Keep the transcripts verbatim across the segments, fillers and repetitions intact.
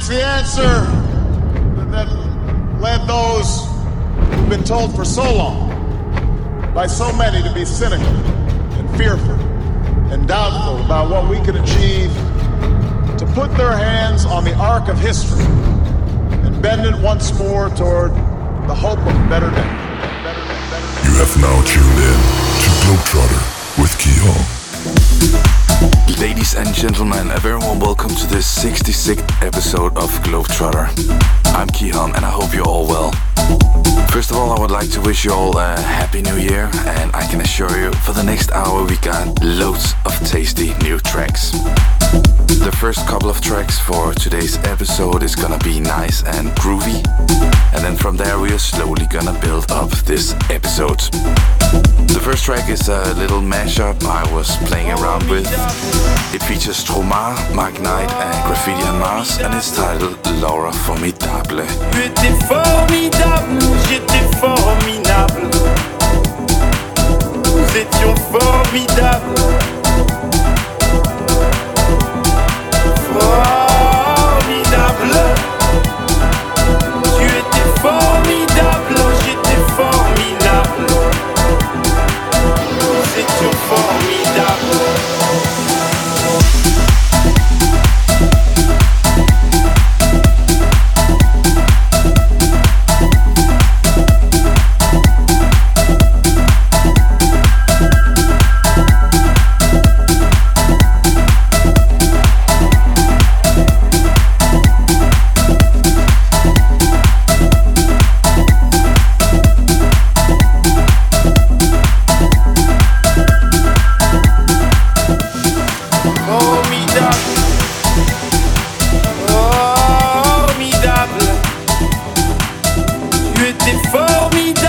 It's the answer that led those who've been told for so long by so many to be cynical and fearful and doubtful about what we could achieve, to put their hands on the arc of history and bend it once more toward the hope of a better day. Better day, better day. You have now tuned in to Globetrotter with KeyHome. Ladies and gentlemen, a very warm welcome to this sixty-sixth episode of Globetrotter. I'm KeyHome and I hope you're all well. First of all, I would like to wish you all a happy new year, and I can assure you for the next hour we got loads of tasty new tracks. The first couple of tracks for today's episode is gonna be nice and groovy, and then from there we are slowly gonna build up this episode. The first track is a little mashup I was playing around with. It features Stromae, Mark Knight and Graffiti on Mars, and it's titled Laura Formidable. J'étais formidable, j'étais formidable. Nous étions formidables. Formidable,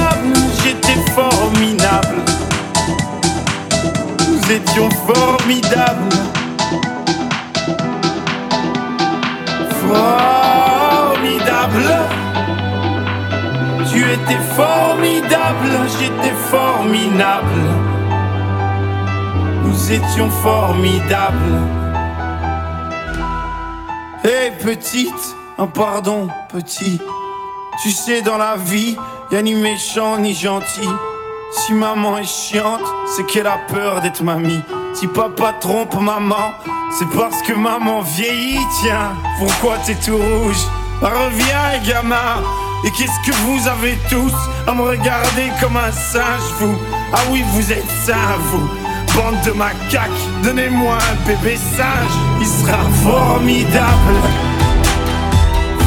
tu étais formidable, j'étais formidable, nous étions formidables. Pardon, petit. Tu sais, dans la vie, y'a ni méchant ni gentil. Si maman est chiante, c'est qu'elle a peur d'être mamie. Si papa trompe maman, c'est parce que maman vieillit, tiens. Pourquoi t'es tout rouge ? Reviens, gamin. Et qu'est-ce que vous avez tous à me regarder comme un singe, vous ? Ah oui, vous êtes sains, vous. Bande de macaques, donnez-moi un bébé singe, il sera formidable.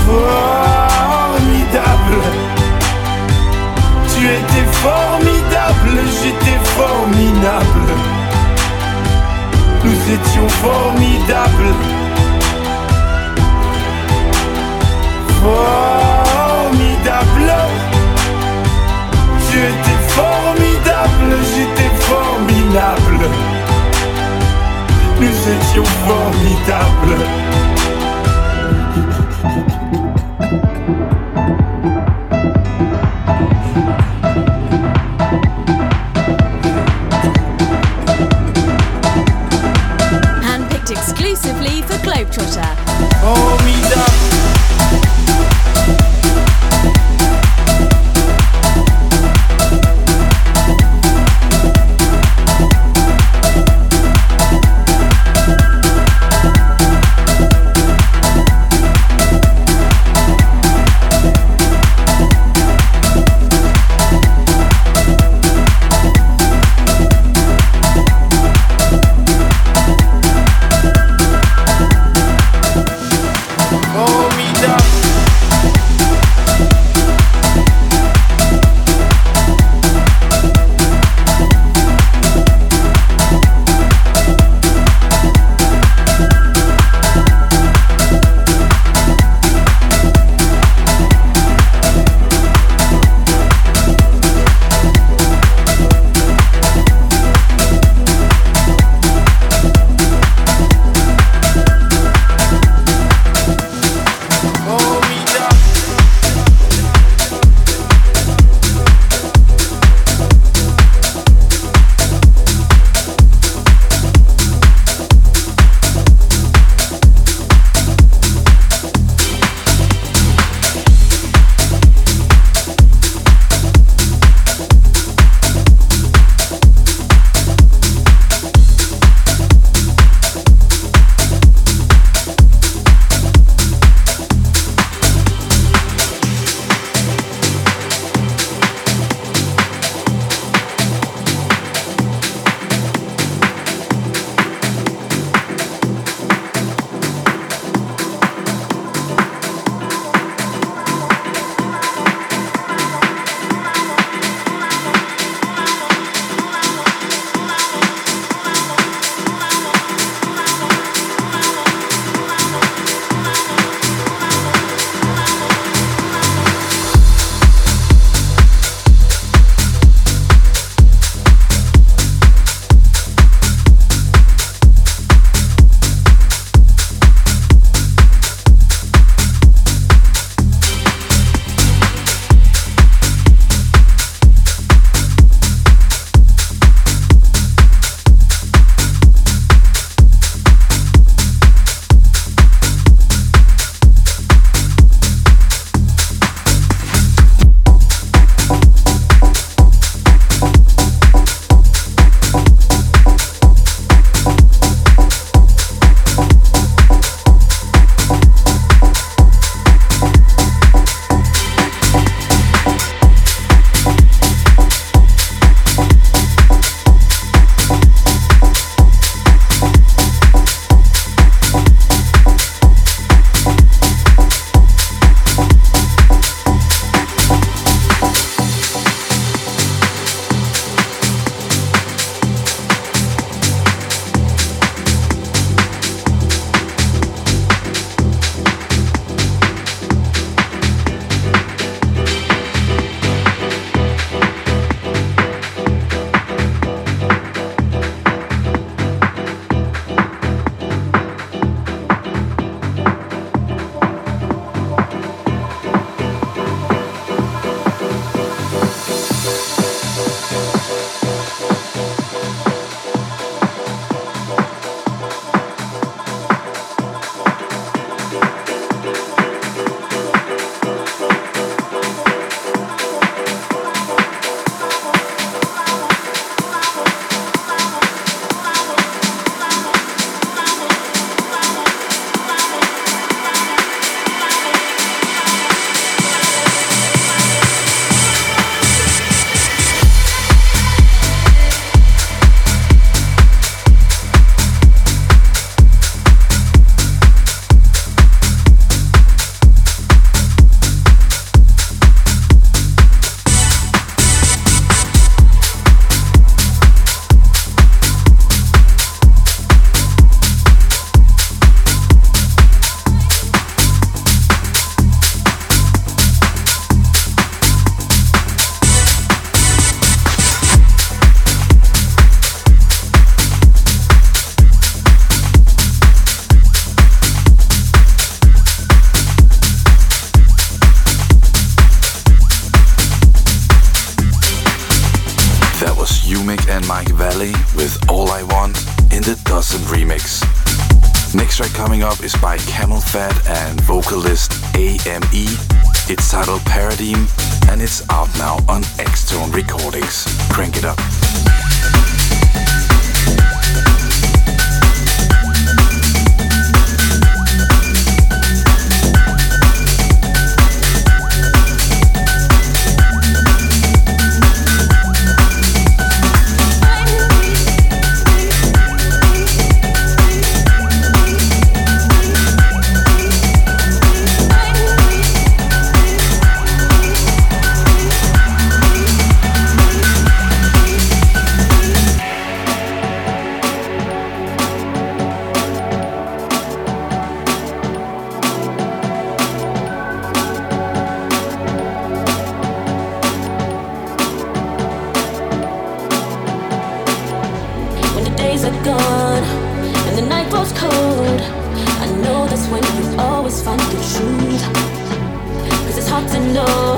Formidable, tu étais formidable, j'étais formidable, nous étions formidables. Formidable, tu étais formidable, j'étais formidable, nous étions formidables. Exclusively for Globetrotter. Oh, me da. and Mike Valley with All I Want in the Dozen remix. Next track coming up is by Camel Fat and vocalist A M E. It's titled Paradigm and it's out now on Xtone Recordings. Crank it up. Love.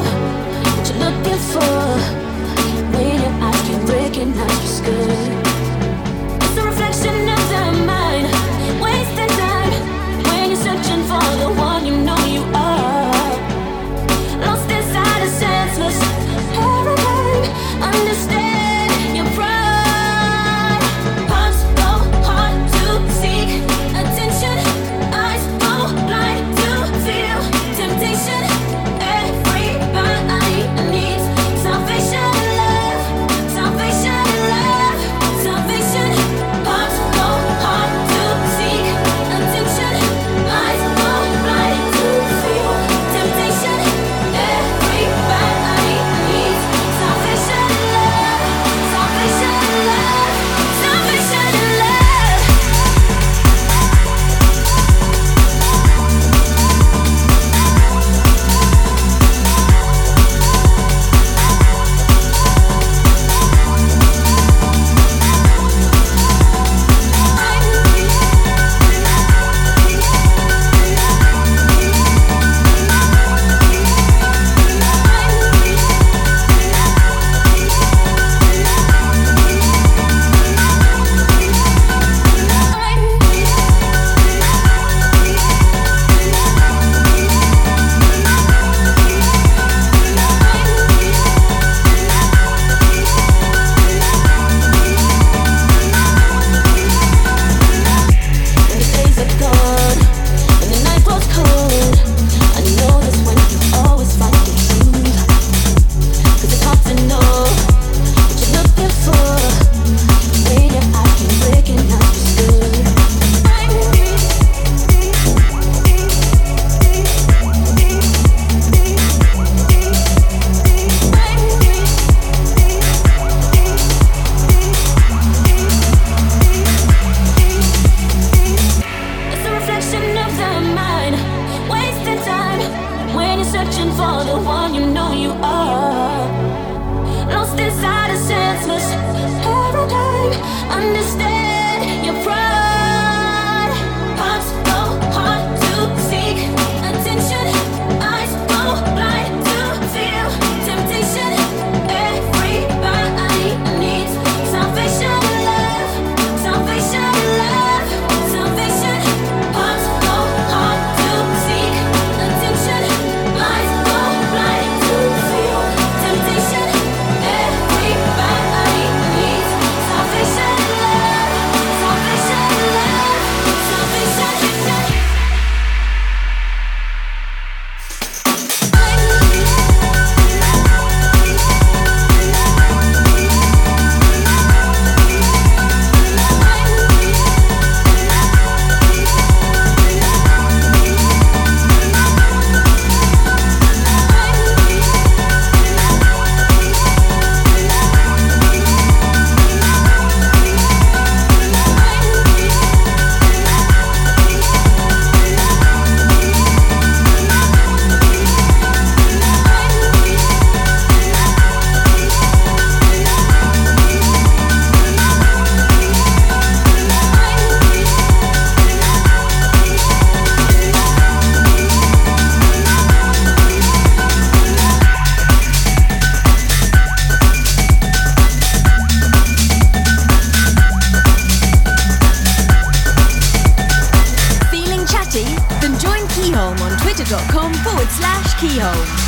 forward slash KeyHome.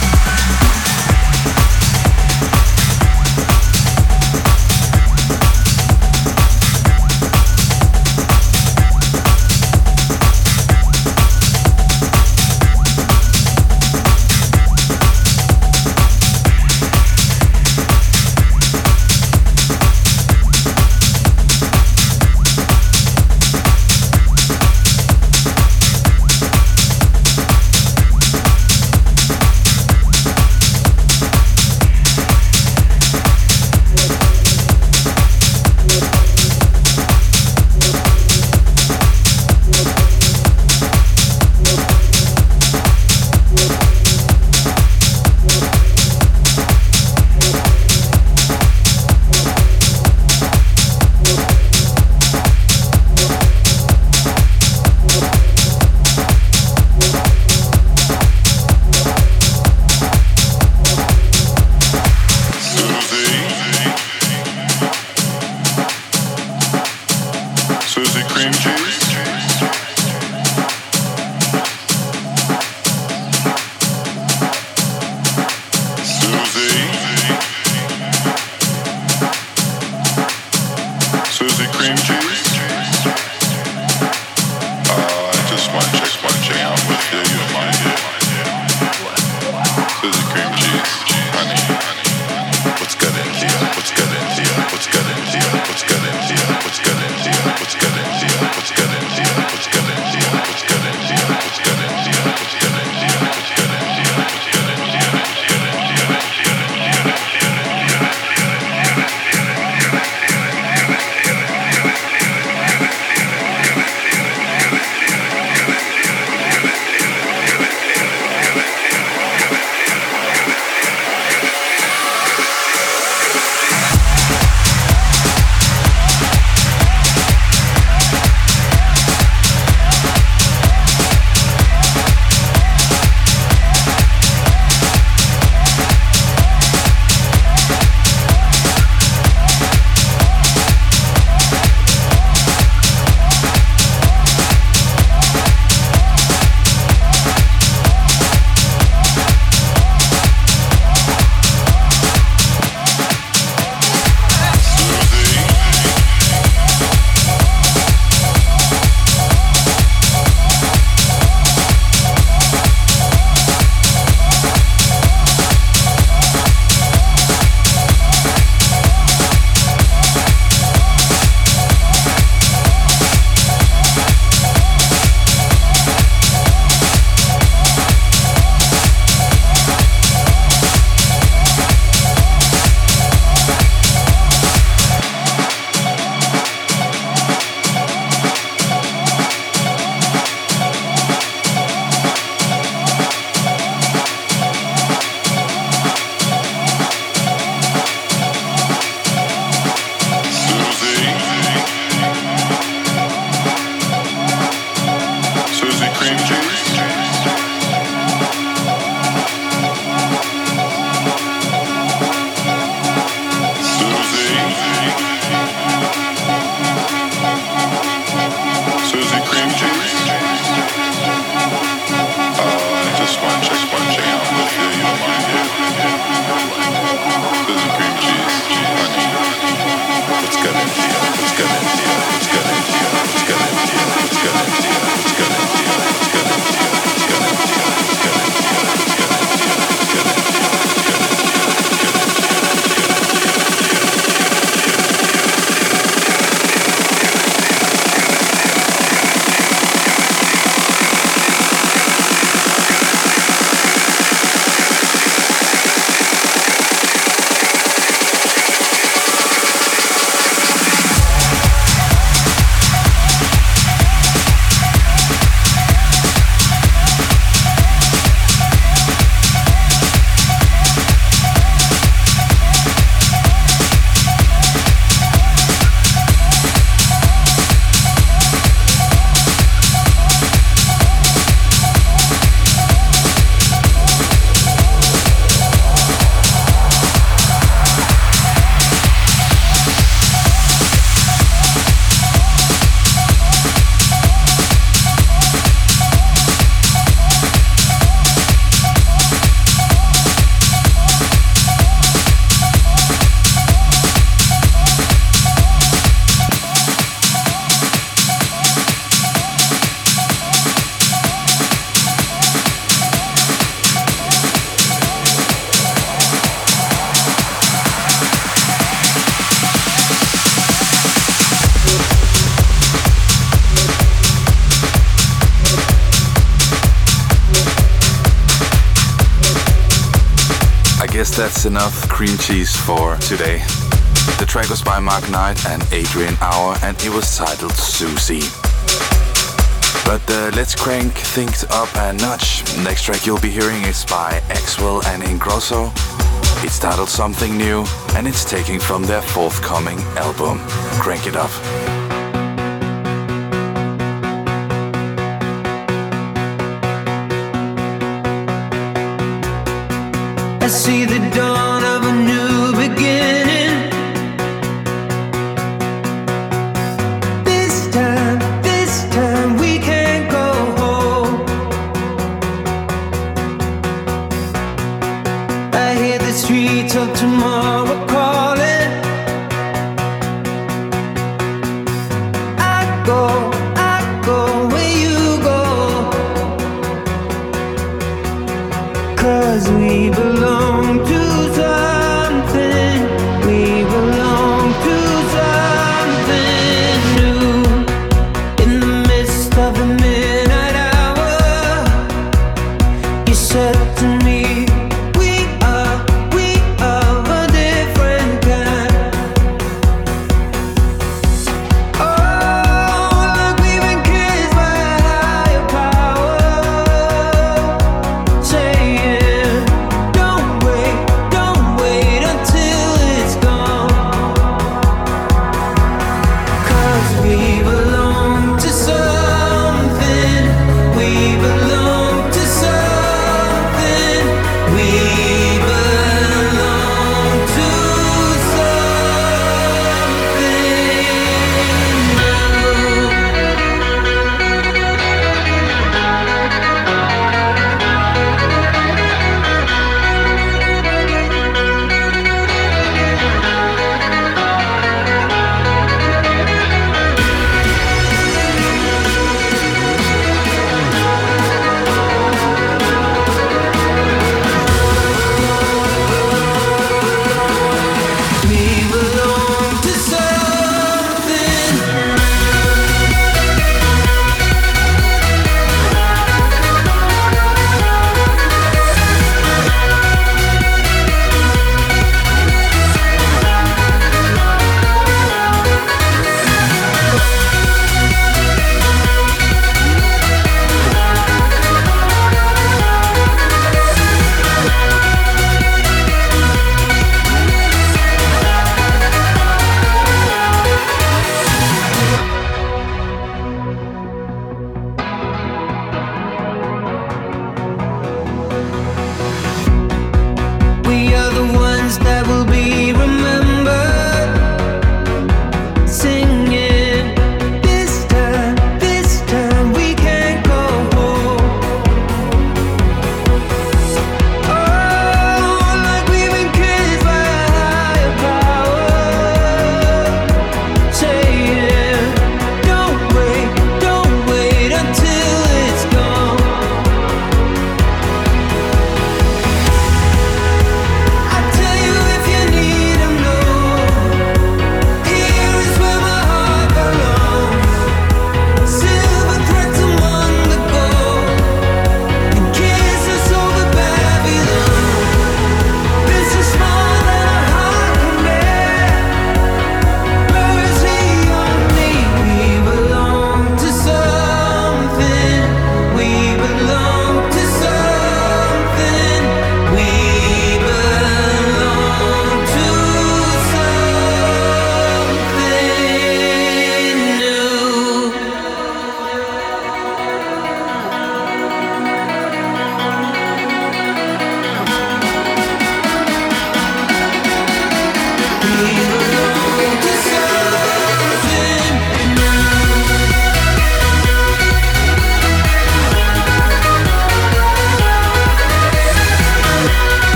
guess that's enough cream cheese for today. The track was by Mark Knight and Adrian Auer, and it was titled Susie. But uh, let's crank things up a notch. Next track you'll be hearing is by Axwell and Ingrosso. It's titled Something New, and it's taken from their forthcoming album. Crank it up. I see the dawn of a new beginning. This time, this time we can't go home. I hear the streets of tomorrow calling. I go, I go where you go, 'cause we belong. Belong to something.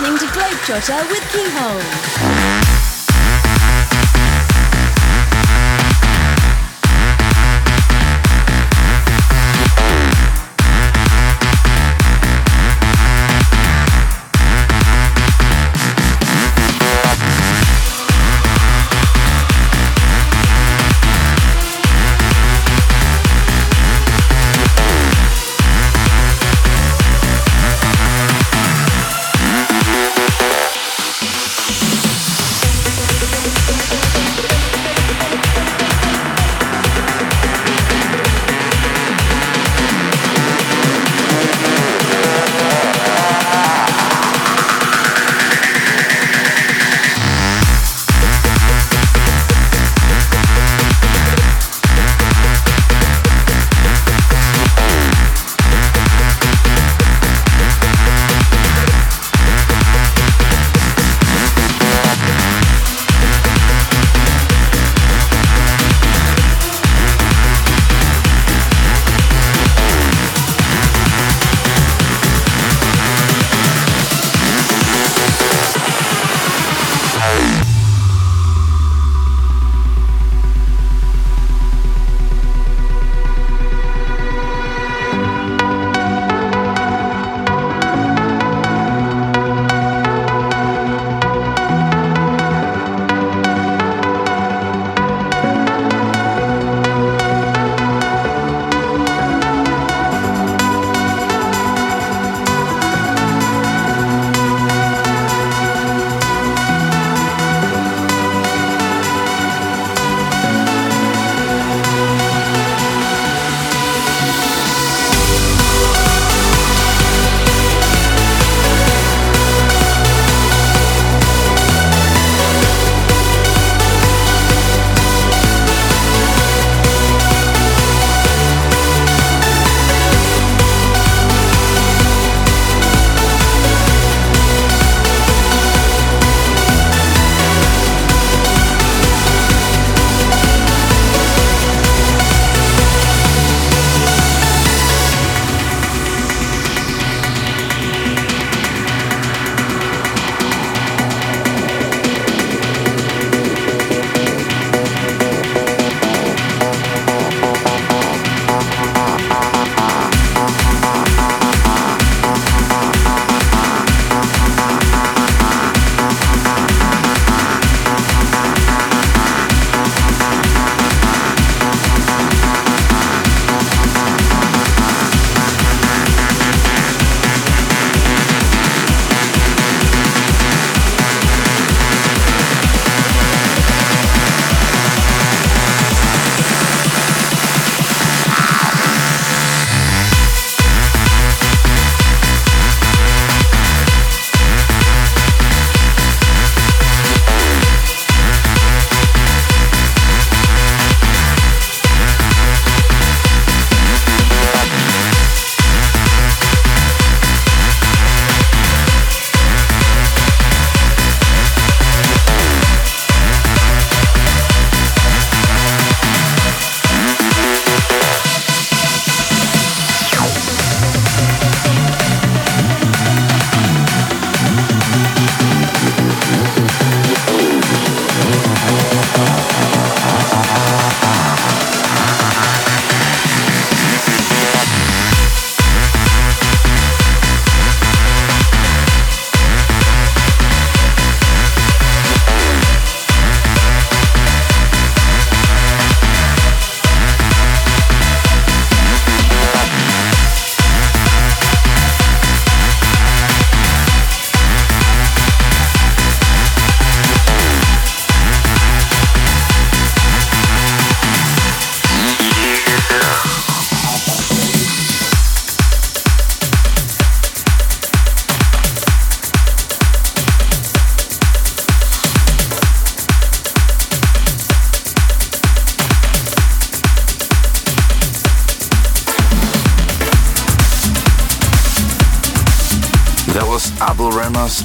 listening to Globetrotter with KeyHome.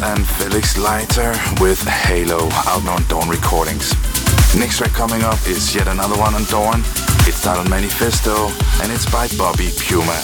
And Felix Leiter with Halo, out now on Dawn Recordings. Next track coming up is yet another one on Dawn. It's titled Manifesto and it's by Bobby Puma.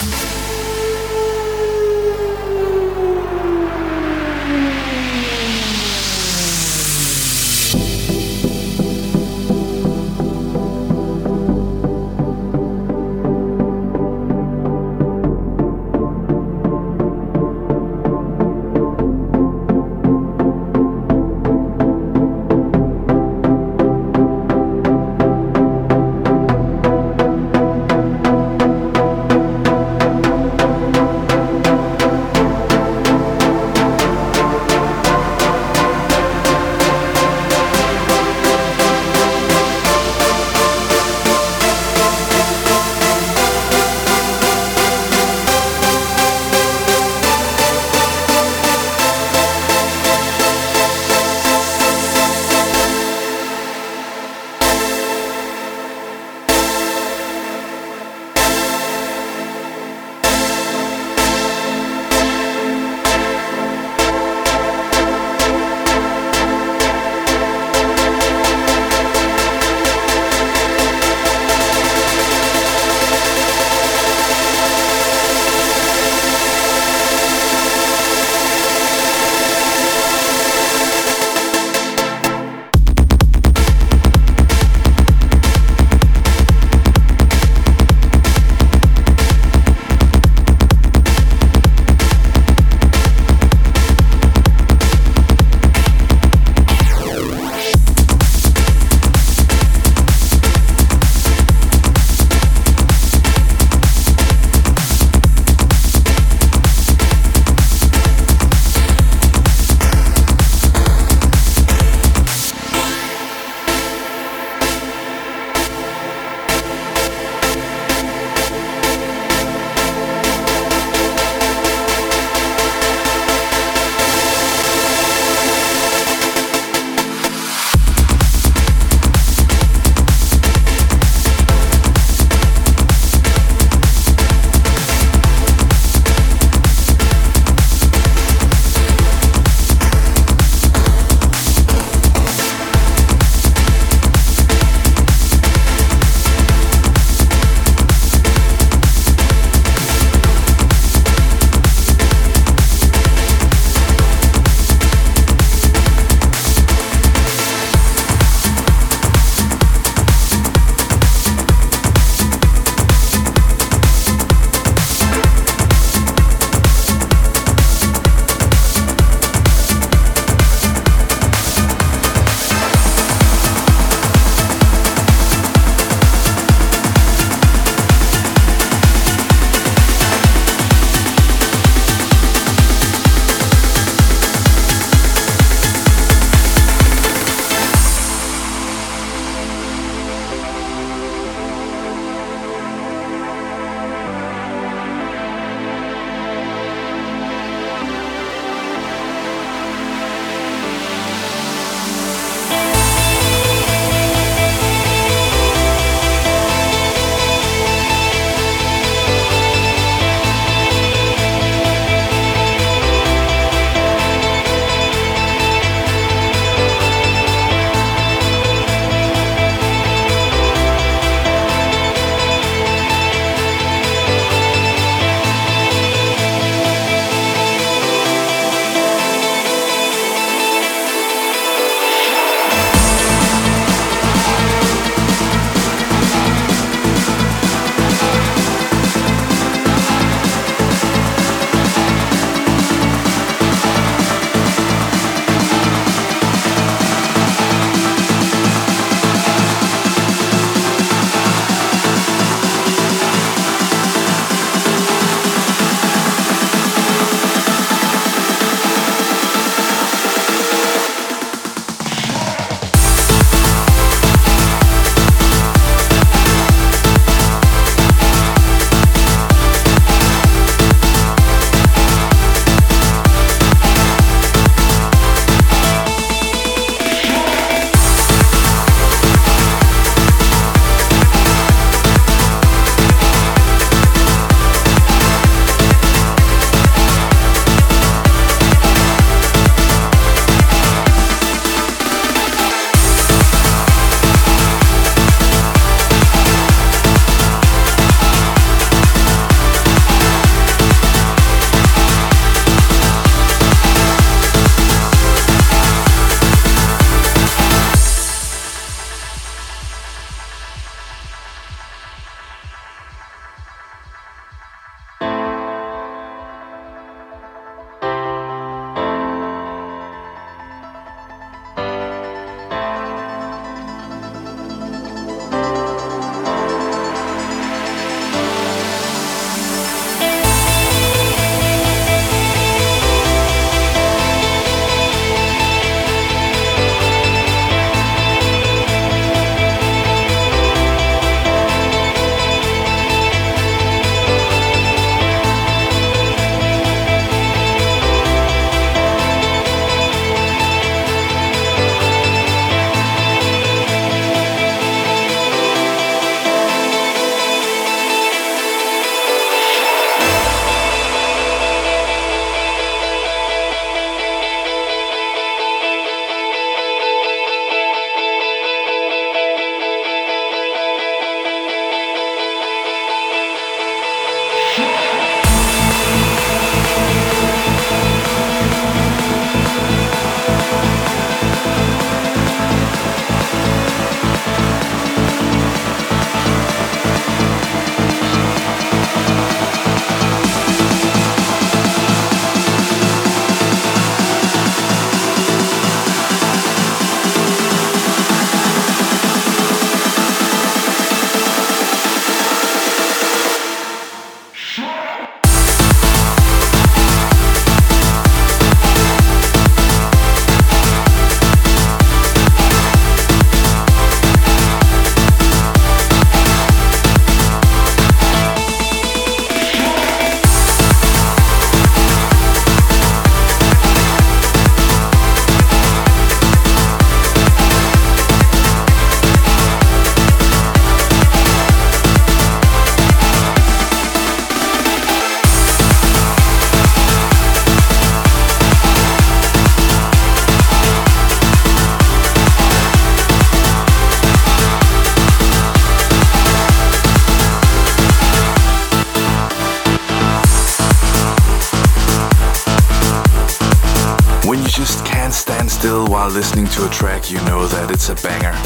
still while listening to a track, you know that it's a banger.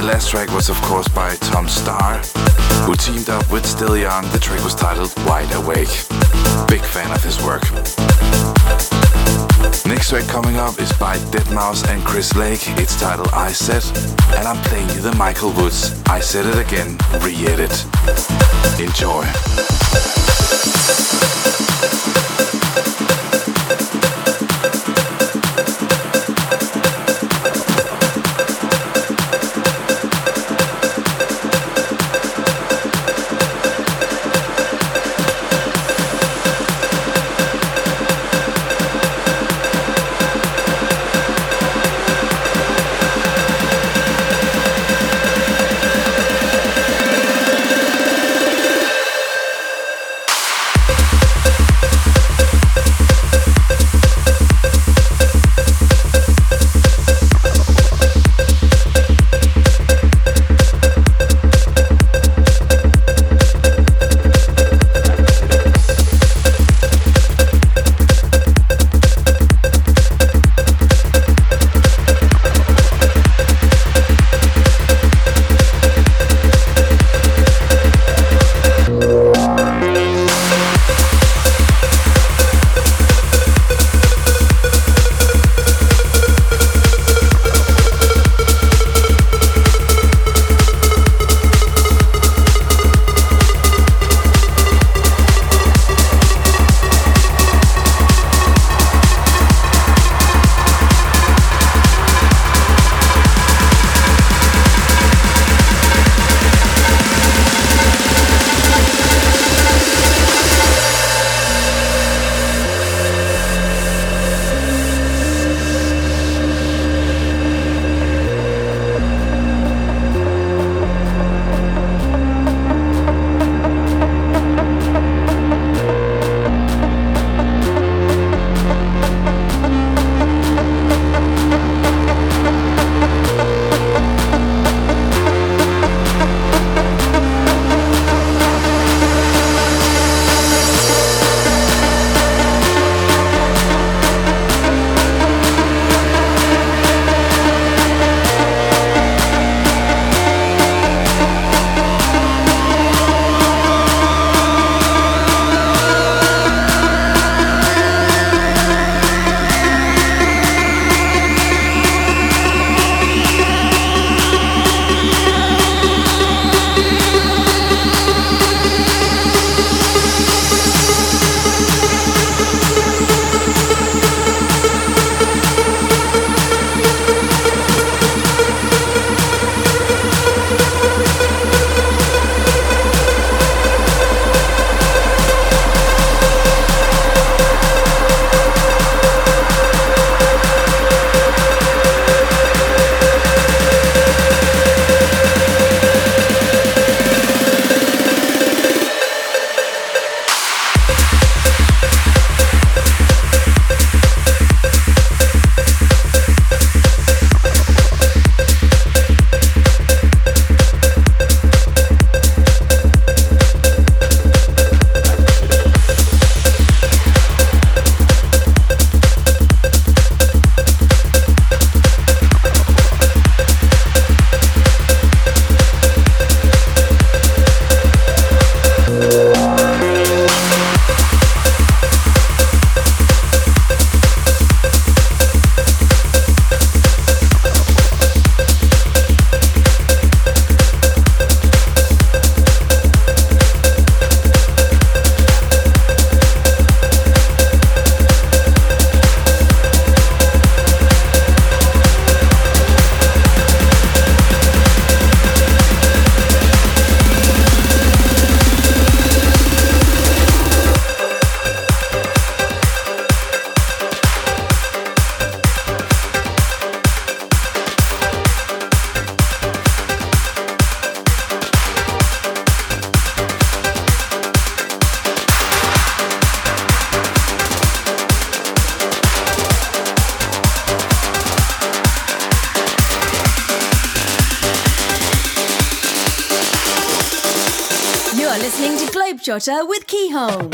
The last track was of course by Tom Starr, who teamed up with Still Young. The track was titled Wide Awake. Big fan of his work. Next track coming up is by Deadmau five and Chris Lake. It's titled I Said, and I'm playing you the Michael Woods I Said It Again re-edit. Enjoy. With Keyhole.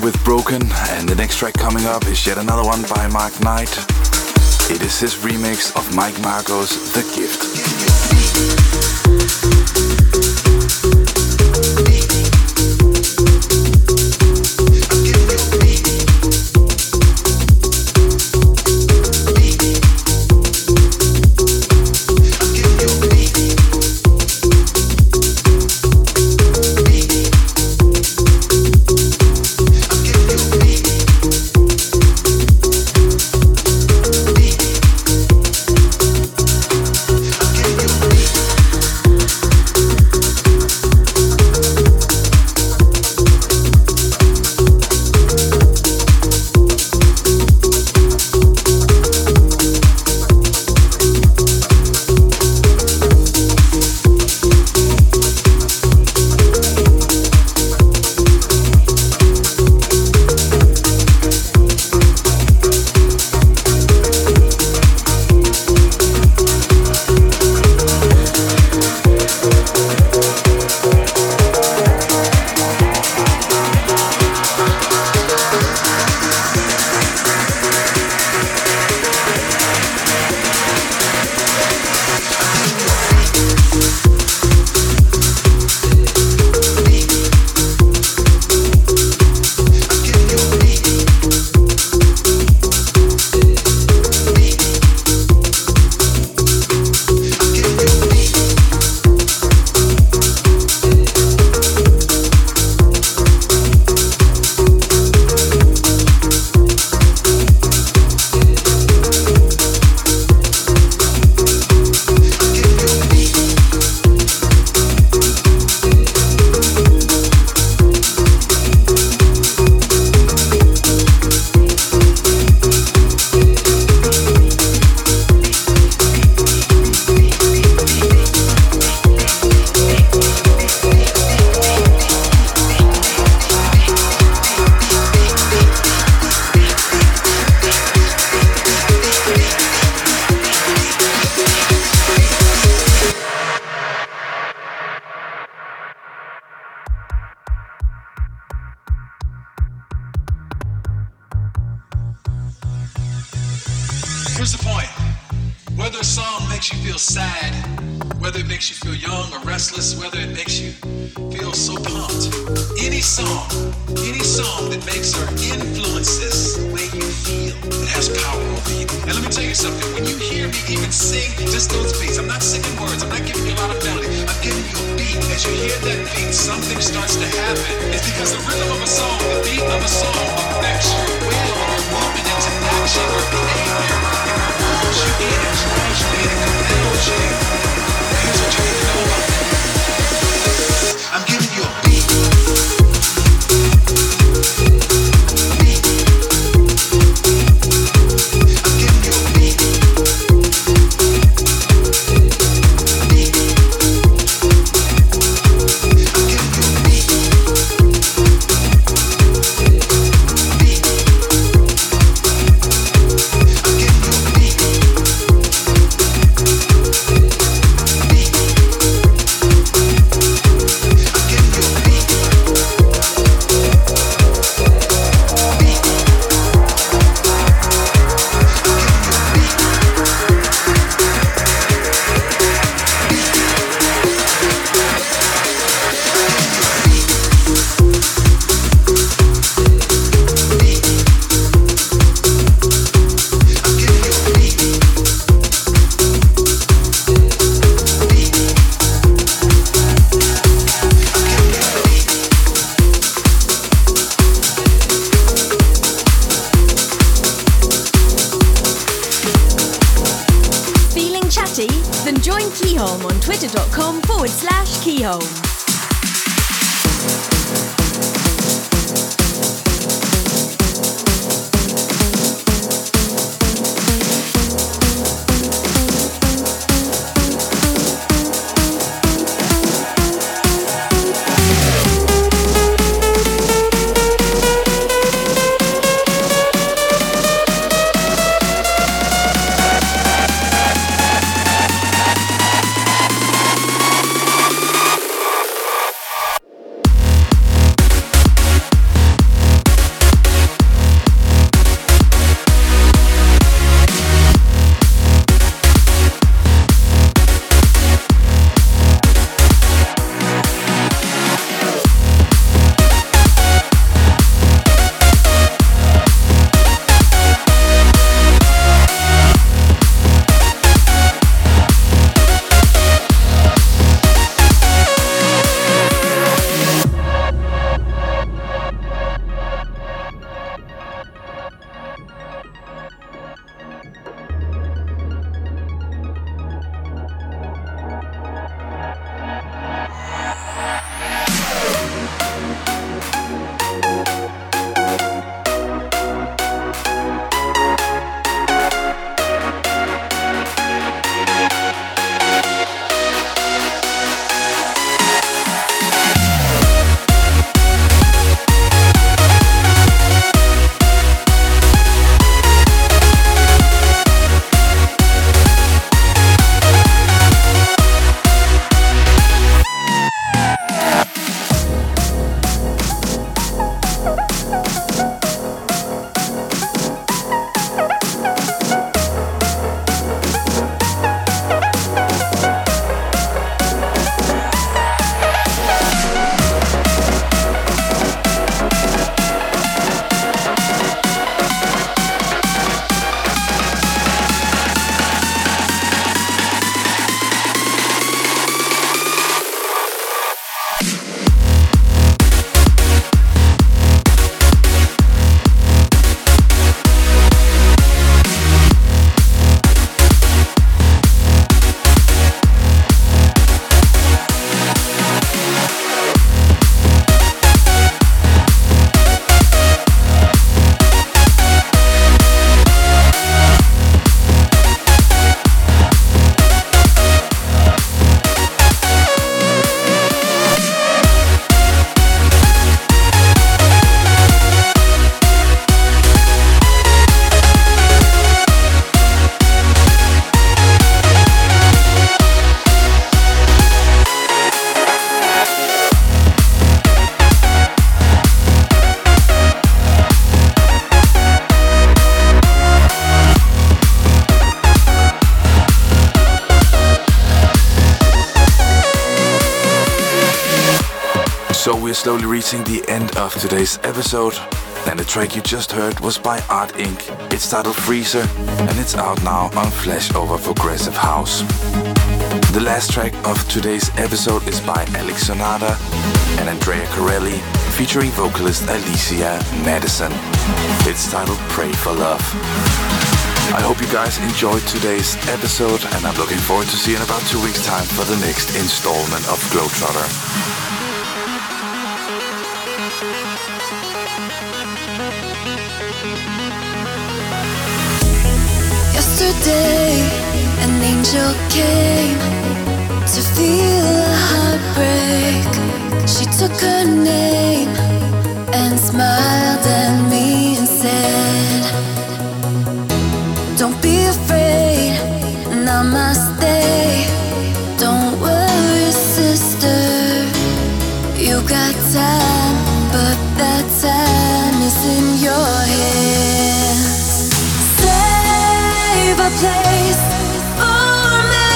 With Broken, and the next track coming up is yet another one by Mark Knight. It is his remix of Mike Margo's The Gift. sad, whether it makes you feel young or restless, whether it makes you feel so pumped. Any song, any song that makes or influences the way you feel, it has power over you. And let me tell you something, when you hear me even sing just those beats, I'm not singing words, I'm not giving you a lot of melody, I'm giving you a beat. As you hear that beat, something starts to happen. It's because the rhythm of a song, the beat of a song affects your will, your movement into action, your behavior, your emotions, your inspiration, your compassion. Here's what you need to know about that. I'm giving you a beat. So we're slowly reaching the end of today's episode, and the track you just heard was by Art Incorporated. It's titled Freezer, and it's out now on Flash Over Progressive House. The last track of today's episode is by Alex Sonata and Andrea Corelli, featuring vocalist Alicia Madison. It's titled Pray for Love. I hope you guys enjoyed today's episode, and I'm looking forward to seeing you in about two weeks' time for the next installment of Globetrotter. Yesterday, an angel came to feel a heartbreak. She took her name and smiled at me and said, don't be afraid, namaste. Don't worry, sister, you got time, but that time is in your hands. Save a place for me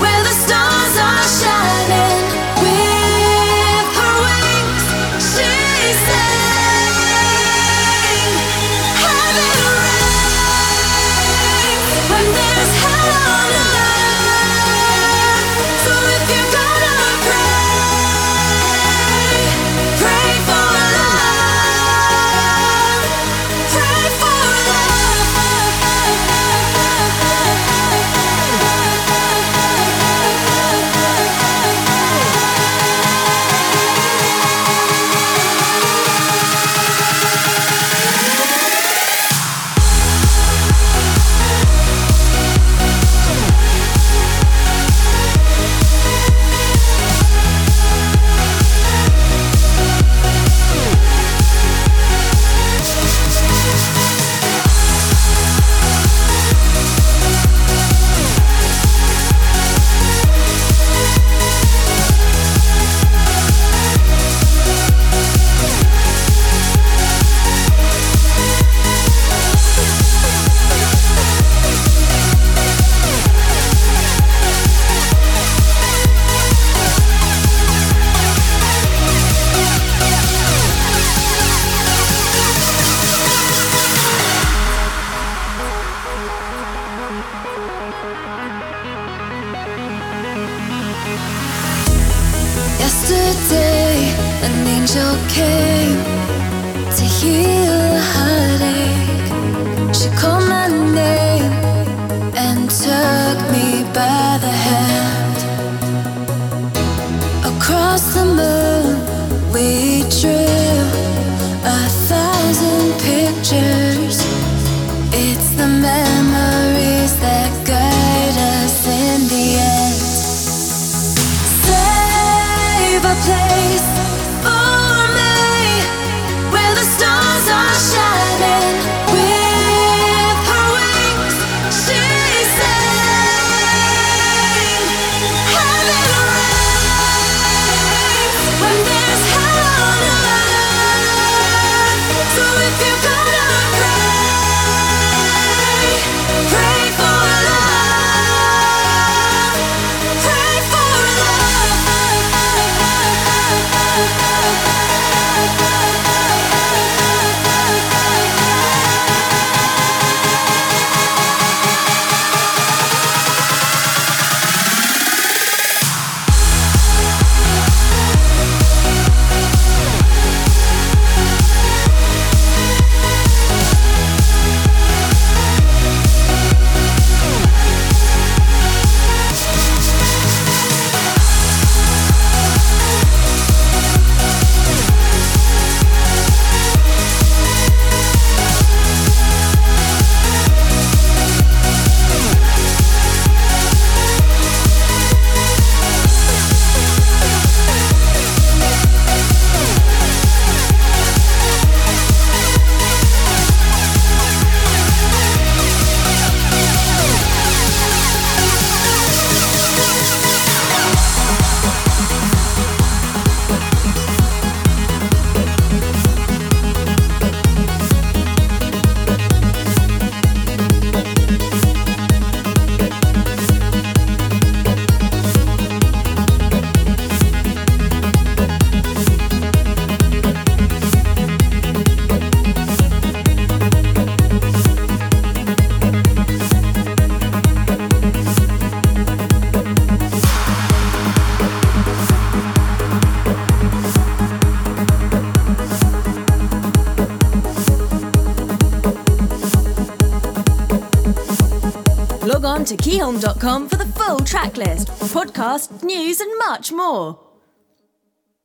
where the stars are shining. With her wings she sang, heaven rings when there's hell on earth. So if you're gonna pray, pray for love, pray for love. Place for me where the stars are. Log on to key home dot com for the full track list, podcast, news and much more.